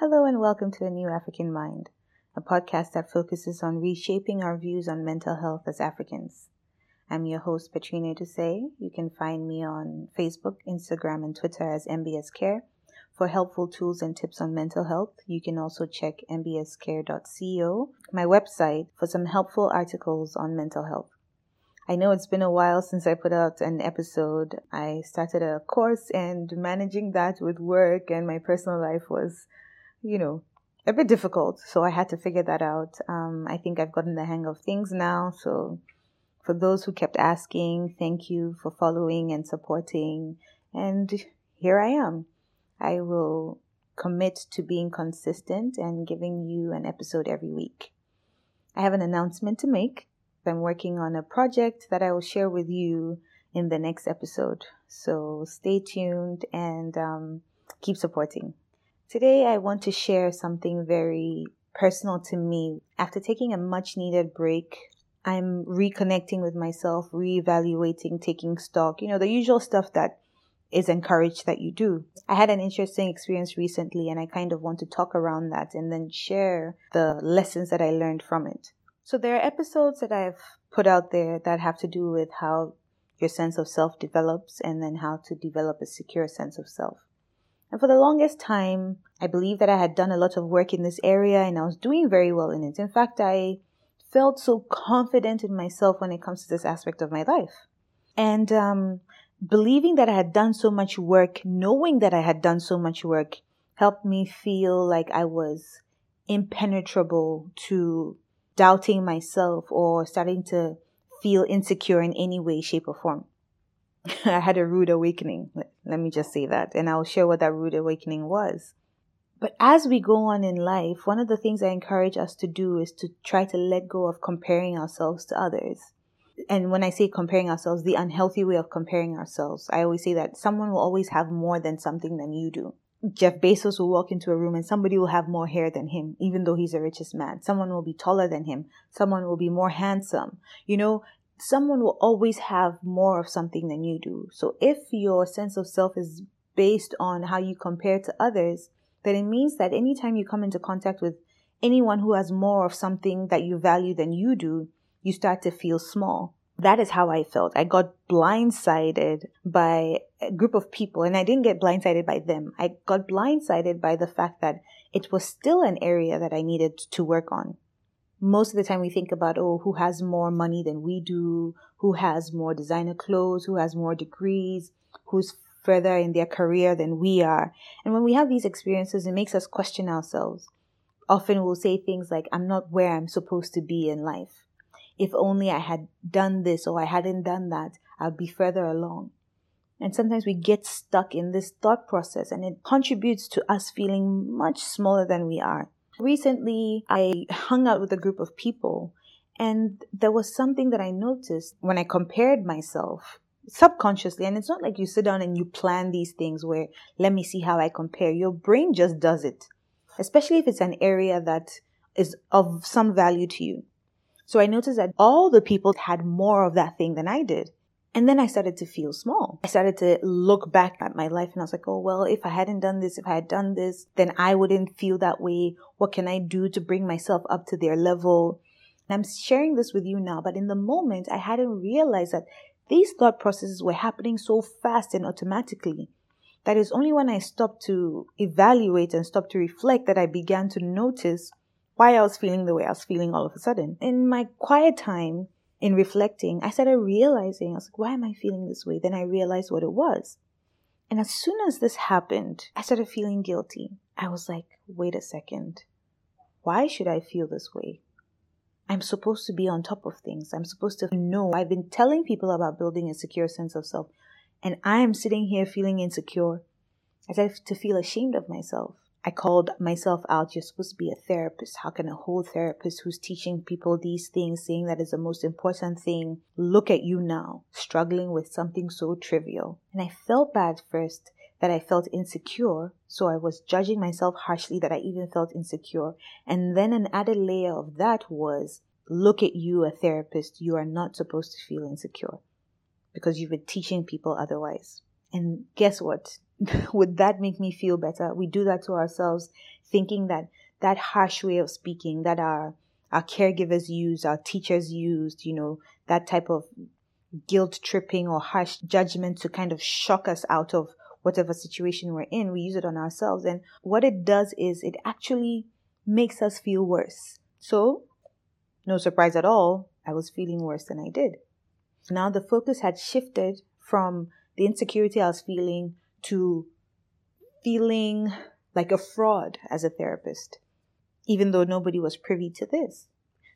Hello and welcome to The New African Mind, a podcast that focuses on reshaping our views on mental health as Africans. I'm your host, Patrina Dussay. You can find me on Facebook, Instagram, and Twitter as MBS Care. For helpful tools and tips on mental health, you can also check mbscare.co, my website, for some helpful articles on mental health. I know it's been a while since I put out an episode. I started a course and managing that with work and my personal life was a bit difficult, so I had to figure that out. I think I've gotten the hang of things now, so for those who kept asking, thank you for following and supporting, and here I am. I will commit to being consistent and giving you an episode every week. I have an announcement to make. I'm working on a project that I will share with you in the next episode, so stay tuned and keep supporting. Today, I want to share something very personal to me. After taking a much-needed break, I'm reconnecting with myself, reevaluating, taking stock, the usual stuff that is encouraged that you do. I had an interesting experience recently, and I kind of want to talk around that and then share the lessons that I learned from it. So there are episodes that I've put out there that have to do with how your sense of self develops and then how to develop a secure sense of self. And for the longest time, I believed that I had done a lot of work in this area and I was doing very well in it. In fact, I felt so confident in myself when it comes to this aspect of my life. And believing that I had done so much work, knowing that I had done so much work, helped me feel like I was impenetrable to doubting myself or starting to feel insecure in any way, shape, or form. I had a rude awakening, let me just say that, and I'll share what that rude awakening was. But as we go on in life, one of the things I encourage us to do is to try to let go of comparing ourselves to others. And when I say comparing ourselves, the unhealthy way of comparing ourselves, I always say that someone will always have more than something than you do. Jeff Bezos will walk into a room and somebody will have more hair than him, even though he's the richest man. Someone will be taller than him. Someone will be more handsome. Someone will always have more of something than you do. So if your sense of self is based on how you compare to others, then it means that anytime you come into contact with anyone who has more of something that you value than you do, you start to feel small. That is how I felt. I got blindsided by a group of people, and I didn't get blindsided by them. I got blindsided by the fact that it was still an area that I needed to work on. Most of the time we think about, who has more money than we do, who has more designer clothes, who has more degrees, who's further in their career than we are. And when we have these experiences, it makes us question ourselves. Often we'll say things like, I'm not where I'm supposed to be in life. If only I had done this or I hadn't done that, I'd be further along. And sometimes we get stuck in this thought process and it contributes to us feeling much smaller than we are. Recently, I hung out with a group of people and there was something that I noticed when I compared myself subconsciously. And it's not like you sit down and you plan these things where, let me see how I compare. Your brain just does it, especially if it's an area that is of some value to you. So I noticed that all the people had more of that thing than I did. And then I started to feel small. I started to look back at my life and I was like, if I hadn't done this, if I had done this, then I wouldn't feel that way. What can I do to bring myself up to their level? And I'm sharing this with you now, but in the moment, I hadn't realized that these thought processes were happening so fast and automatically. That is only when I stopped to evaluate and stopped to reflect that I began to notice why I was feeling the way I was feeling all of a sudden. In my quiet time, in reflecting, I started realizing, I was like, why am I feeling this way? Then I realized what it was. And as soon as this happened, I started feeling guilty. I was like, wait a second. Why should I feel this way? I'm supposed to be on top of things. I'm supposed to know. I've been telling people about building a secure sense of self. And I am sitting here feeling insecure. I started to feel ashamed of myself. I called myself out, you're supposed to be a therapist. How can a whole therapist who's teaching people these things, saying that is the most important thing, look at you now, struggling with something so trivial. And I felt bad first that I felt insecure, so I was judging myself harshly that I even felt insecure. And then an added layer of that was, look at you, a therapist, you are not supposed to feel insecure because you've been teaching people otherwise. And guess what? would that make me feel better? We do that to ourselves, thinking that that harsh way of speaking that our caregivers used, our teachers used, you know, that type of guilt tripping or harsh judgment to kind of shock us out of whatever situation we're in, we use it on ourselves. And what it does is it actually makes us feel worse. So, no surprise at all, I was feeling worse than I did. Now the focus had shifted from the insecurity I was feeling to feeling like a fraud as a therapist, even though nobody was privy to this.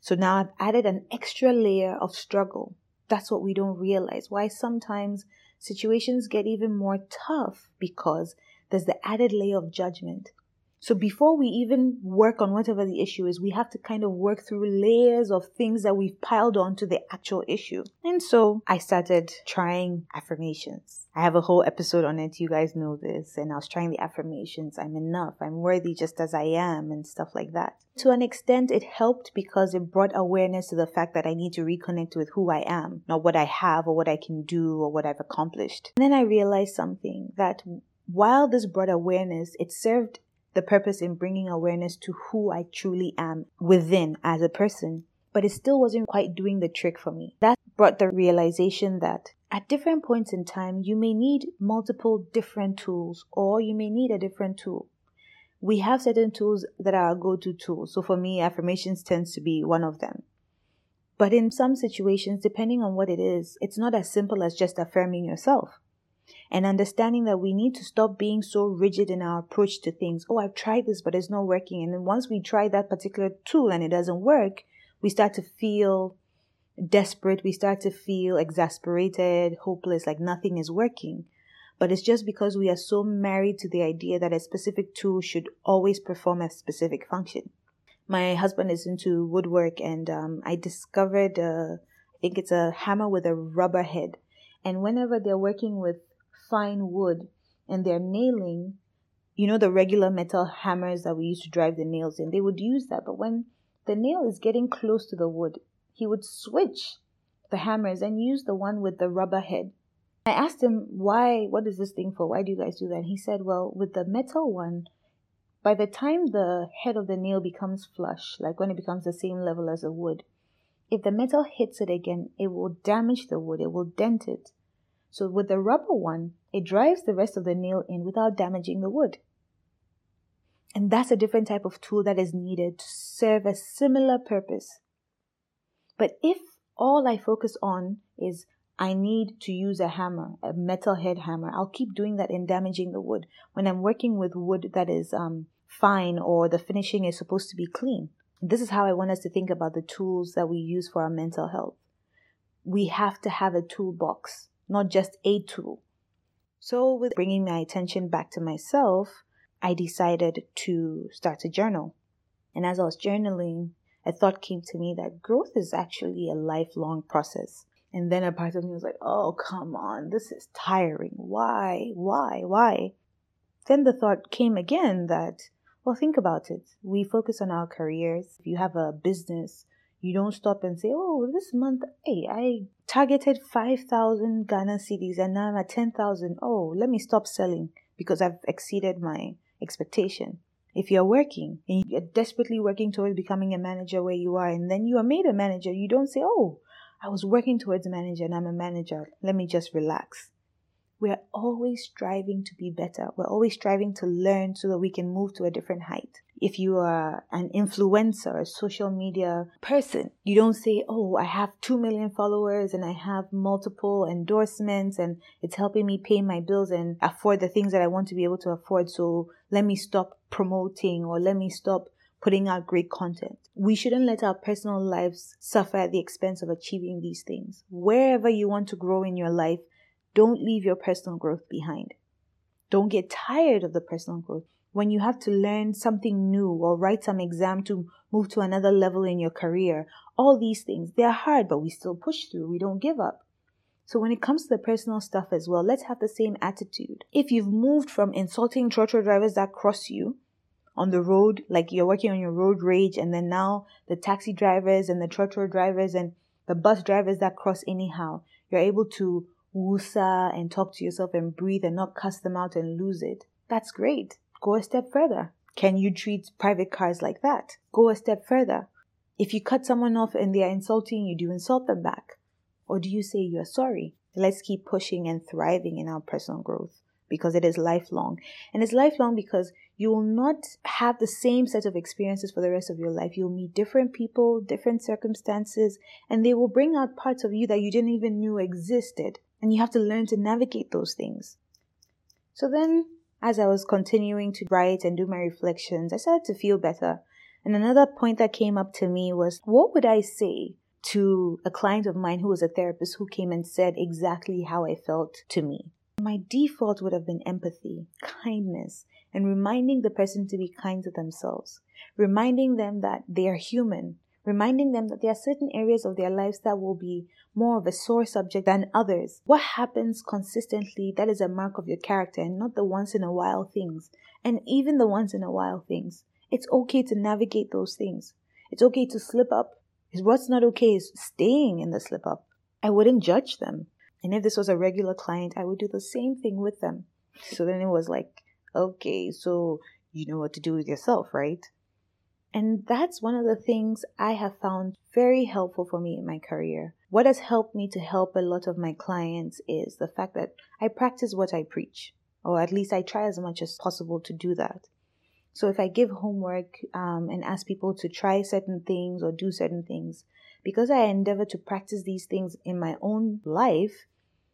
So now I've added an extra layer of struggle. That's what we don't realize. Why sometimes situations get even more tough, because there's the added layer of judgment. So before we even work on whatever the issue is, we have to kind of work through layers of things that we've piled on to the actual issue. And so I started trying affirmations. I have a whole episode on it. You guys know this. And I was trying the affirmations. I'm enough. I'm worthy just as I am, and stuff like that. To an extent, it helped because it brought awareness to the fact that I need to reconnect with who I am, not what I have or what I can do or what I've accomplished. And then I realized something, that while this brought awareness, it served the purpose in bringing awareness to who I truly am within as a person, but it still wasn't quite doing the trick for me. That brought the realization that at different points in time, you may need multiple different tools, or you may need a different tool. We have certain tools that are our go-to tools. So for me, affirmations tends to be one of them. But in some situations, depending on what it is, it's not as simple as just affirming yourself. And understanding that we need to stop being so rigid in our approach to things. Oh, I've tried this, but it's not working. And then once we try that particular tool and it doesn't work, we start to feel desperate. We start to feel exasperated, hopeless, like nothing is working. But it's just because we are so married to the idea that a specific tool should always perform a specific function. My husband is into woodwork, and I discovered, I think it's a hammer with a rubber head. And whenever they're working with fine wood and they're nailing, you know, the regular metal hammers that we used to drive the nails in, they would use that. But when the nail is getting close to the wood, he would switch the hammers and use the one with the rubber head. I asked him, why, what is this thing for? Why do you guys do that? And he said, well, with the metal one, by the time the head of the nail becomes flush, like when it becomes the same level as the wood, if the metal hits it again, it will damage the wood, it will dent it. So with the rubber one, it drives the rest of the nail in without damaging the wood. And that's a different type of tool that is needed to serve a similar purpose. But if all I focus on is I need to use a hammer, a metal head hammer, I'll keep doing that and damaging the wood. When I'm working with wood that is fine, or the finishing is supposed to be clean. This is how I want us to think about the tools that we use for our mental health. We have to have a toolbox, not just a tool. So with bringing my attention back to myself, I decided to start to journal. And as I was journaling, a thought came to me that growth is actually a lifelong process. And then a part of me was like, oh, come on, this is tiring. Why? Then the thought came again that, well, think about it. We focus on our careers. If you have a business, you don't stop and say, oh, this month, hey, I targeted 5,000 Ghana cedis and now I'm at 10,000. Oh, let me stop selling because I've exceeded my expectation. If you're working and you're desperately working towards becoming a manager where you are, and then you are made a manager, you don't say, oh, I was working towards a manager and I'm a manager. Let me just relax. We're always striving to be better. We're always striving to learn so that we can move to a different height. If you are an influencer, a social media person, you don't say, oh, I have 2 million followers and I have multiple endorsements and it's helping me pay my bills and afford the things that I want to be able to afford. So let me stop promoting, or let me stop putting out great content. We shouldn't let our personal lives suffer at the expense of achieving these things. Wherever you want to grow in your life, don't leave your personal growth behind. Don't get tired of the personal growth. When you have to learn something new or write some exam to move to another level in your career, all these things, they're hard, but we still push through. We don't give up. So when it comes to the personal stuff as well, let's have the same attitude. If you've moved from insulting trotro drivers that cross you on the road, like you're working on your road rage, and then now the taxi drivers and the trotro drivers and the bus drivers that cross anyhow, you're able to woosa and talk to yourself and breathe and not cuss them out and lose it, that's great. Go a step further. Can you treat private cars like that? Go a step further. If you cut someone off and they are insulting you, do you insult them back? Or do you say you're sorry? Let's keep pushing and thriving in our personal growth, because it is lifelong. And it's lifelong because you will not have the same set of experiences for the rest of your life. You'll meet different people, different circumstances, and they will bring out parts of you that you didn't even know existed. And you have to learn to navigate those things. So then, as I was continuing to write and do my reflections, I started to feel better. And another point that came up to me was, what would I say to a client of mine who was a therapist who came and said exactly how I felt to me? My default would have been empathy, kindness, and reminding the person to be kind to themselves, reminding them that they are human, reminding them that there are certain areas of their lives that will be more of a sore subject than others. What happens consistently, that is a mark of your character, and not the once in a while things. And even the once in a while things, it's okay to navigate those things. It's okay to slip up. What's not okay is staying in the slip up. I wouldn't judge them. And if this was a regular client, I would do the same thing with them. So then it was like, okay, so you know what to do with yourself, right? And that's one of the things I have found very helpful for me in my career. What has helped me to help a lot of my clients is the fact that I practice what I preach, or at least I try as much as possible to do that. So if I give homework and ask people to try certain things or do certain things, because I endeavor to practice these things in my own life,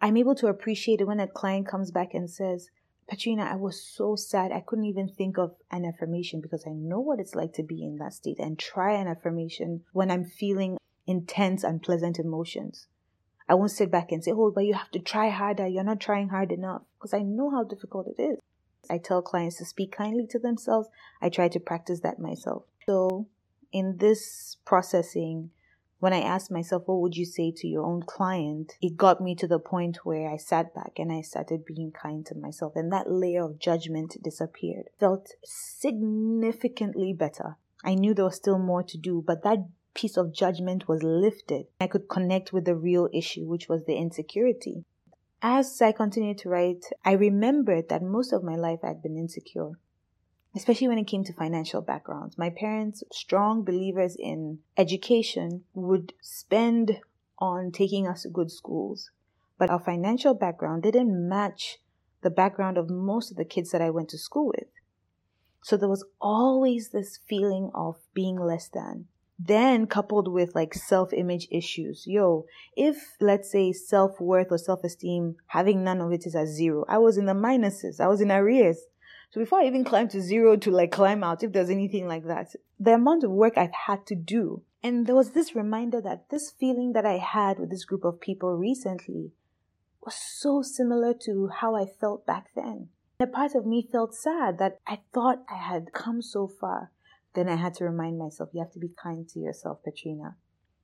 I'm able to appreciate it when a client comes back and says, Patrina, I was so sad, I couldn't even think of an affirmation, because I know what it's like to be in that state and try an affirmation when I'm feeling intense, unpleasant emotions. I won't sit back and say, oh, but you have to try harder, you're not trying hard enough, because I know how difficult it is. I tell clients to speak kindly to themselves. I try to practice that myself. So in this processing, when I asked myself, what would you say to your own client? It got me to the point where I sat back and I started being kind to myself. And that layer of judgment disappeared. Felt significantly better. I knew there was still more to do, but that piece of judgment was lifted. I could connect with the real issue, which was the insecurity. As I continued to write, I remembered that most of my life I'd been insecure, especially when it came to financial backgrounds. My parents, strong believers in education, would spend on taking us to good schools. But our financial background didn't match the background of most of the kids that I went to school with. So there was always this feeling of being less than. Then coupled with like self-image issues. If let's say self-worth or self-esteem, having none of it is at zero. I was in the minuses. I was in arrears. So before I even climbed to zero to like climb out, if there's anything like that, the amount of work I've had to do. And there was this reminder that this feeling that I had with this group of people recently was so similar to how I felt back then. And a part of me felt sad that I thought I had come so far. Then I had to remind myself, you have to be kind to yourself, Patrina.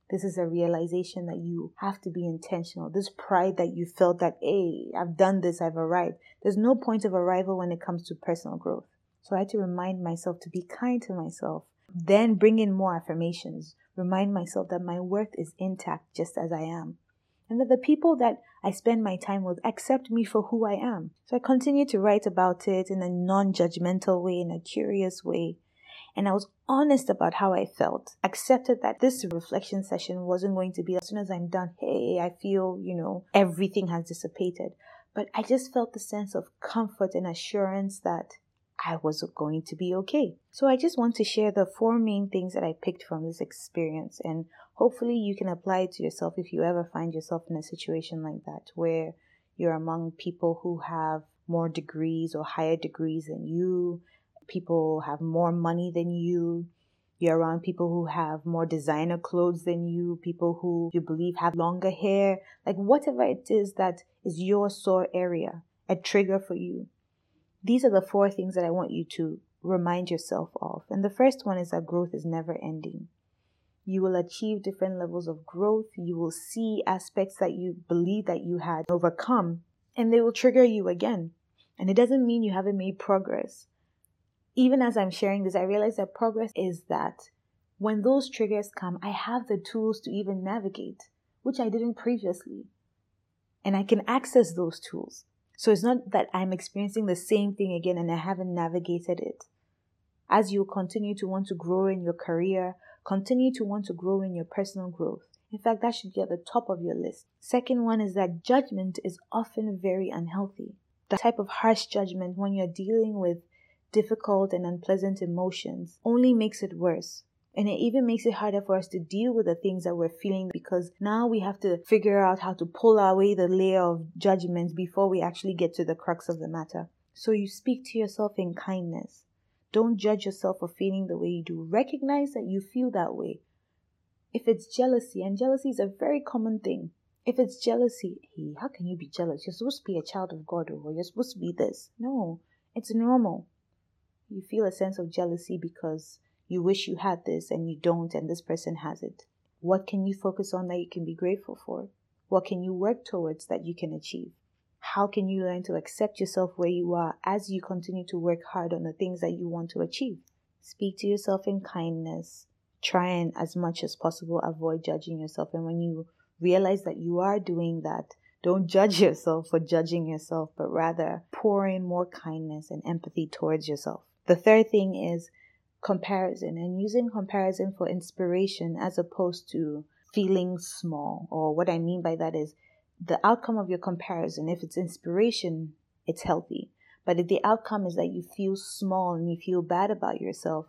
This is a realization that you have to be intentional. This pride that you felt that, hey, I've done this, I've arrived. There's no point of arrival when it comes to personal growth. So I had to remind myself to be kind to myself. Then bring in more affirmations. Remind myself that my worth is intact just as I am. And that the people that I spend my time with accept me for who I am. So I continued to write about it in a non-judgmental way, in a curious way. And I was honest about how I felt, accepted that this reflection session wasn't going to be as soon as I'm done, hey, I feel, everything has dissipated. But I just felt the sense of comfort and assurance that I was going to be okay. So I just want to share the 4 main things that I picked from this experience. And hopefully you can apply it to yourself if you ever find yourself in a situation like that, where you're among people who have more degrees or higher degrees than you. People have more money than you. You're around people who have more designer clothes than you, people who you believe have longer hair, like whatever it is that is your sore area, a trigger for you. These are the 4 things that I want you to remind yourself of. And the first one is that growth is never ending. You will achieve different levels of growth. You will see aspects that you believe that you had overcome, and they will trigger you again. And it doesn't mean you haven't made progress. Even as I'm sharing this, I realize that progress is that when those triggers come, I have the tools to even navigate, which I didn't previously. and I can access those tools. So it's not that I'm experiencing the same thing again and I haven't navigated it. As you continue to want to grow in your career, continue to want to grow in your personal growth. In fact, that should be at the top of your list. Second one is that judgment is often very unhealthy. The type of harsh judgment when you're dealing with difficult and unpleasant emotions only makes it worse. And it even makes it harder for us to deal with the things that we're feeling, because now we have to figure out how to pull away the layer of judgment before we actually get to the crux of the matter. So you speak to yourself in kindness. Don't judge yourself for feeling the way you do. Recognize that you feel that way. If it's jealousy, and jealousy is a very common thing. If it's jealousy, hey, how can you be jealous? You're supposed to be a child of God, or you're supposed to be this. No, it's normal. You feel a sense of jealousy because you wish you had this and you don't, and this person has it. What can you focus on that you can be grateful for? What can you work towards that you can achieve? How can you learn to accept yourself where you are as you continue to work hard on the things that you want to achieve? Speak to yourself in kindness. Try and, as much as possible, avoid judging yourself. And when you realize that you are doing that, don't judge yourself for judging yourself, but rather pour in more kindness and empathy towards yourself. The third thing is comparison, and using comparison for inspiration as opposed to feeling small. Or what I mean by that is the outcome of your comparison. If it's inspiration, it's healthy. But if the outcome is that you feel small and you feel bad about yourself,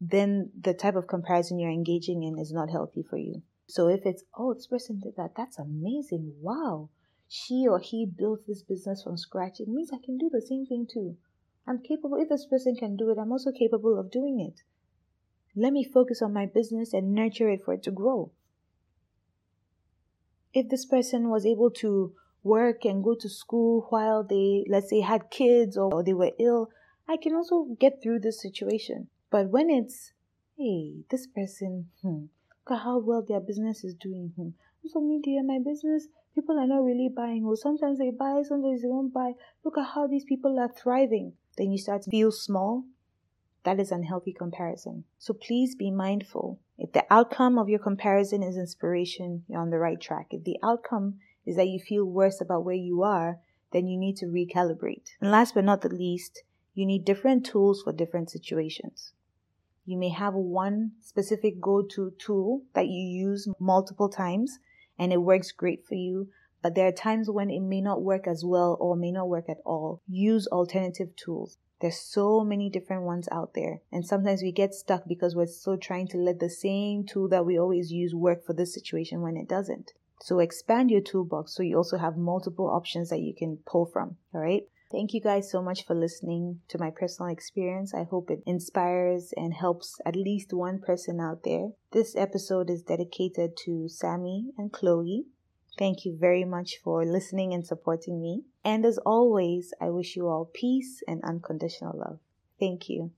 then the type of comparison you're engaging in is not healthy for you. So if it's, oh, this person did that, that's amazing, wow, she or he built this business from scratch, it means I can do the same thing too. I'm capable. If this person can do it, I'm also capable of doing it. Let me focus on my business and nurture it for it to grow. If this person was able to work and go to school while they, let's say, had kids or they were ill, I can also get through this situation. But when it's, hey, this person, look at how well their business is doing. So me, dear, my business, people are not really buying. Well, sometimes they buy, sometimes they don't buy. Look at how these people are thriving. Then you start to feel small. That is unhealthy comparison. So please be mindful. If the outcome of your comparison is inspiration, you're on the right track. If the outcome is that you feel worse about where you are, then you need to recalibrate. And last but not the least, you need different tools for different situations. You may have one specific go-to tool that you use multiple times and it works great for you, but there are times when it may not work as well or may not work at all. Use alternative tools. There's so many different ones out there. And sometimes we get stuck because we're still trying to let the same tool that we always use work for this situation when it doesn't. So expand your toolbox so you also have multiple options that you can pull from, all right? Thank you guys so much for listening to my personal experience. I hope it inspires and helps at least one person out there. This episode is dedicated to Sammy and Chloe. Thank you very much for listening and supporting me. And as always, I wish you all peace and unconditional love. Thank you.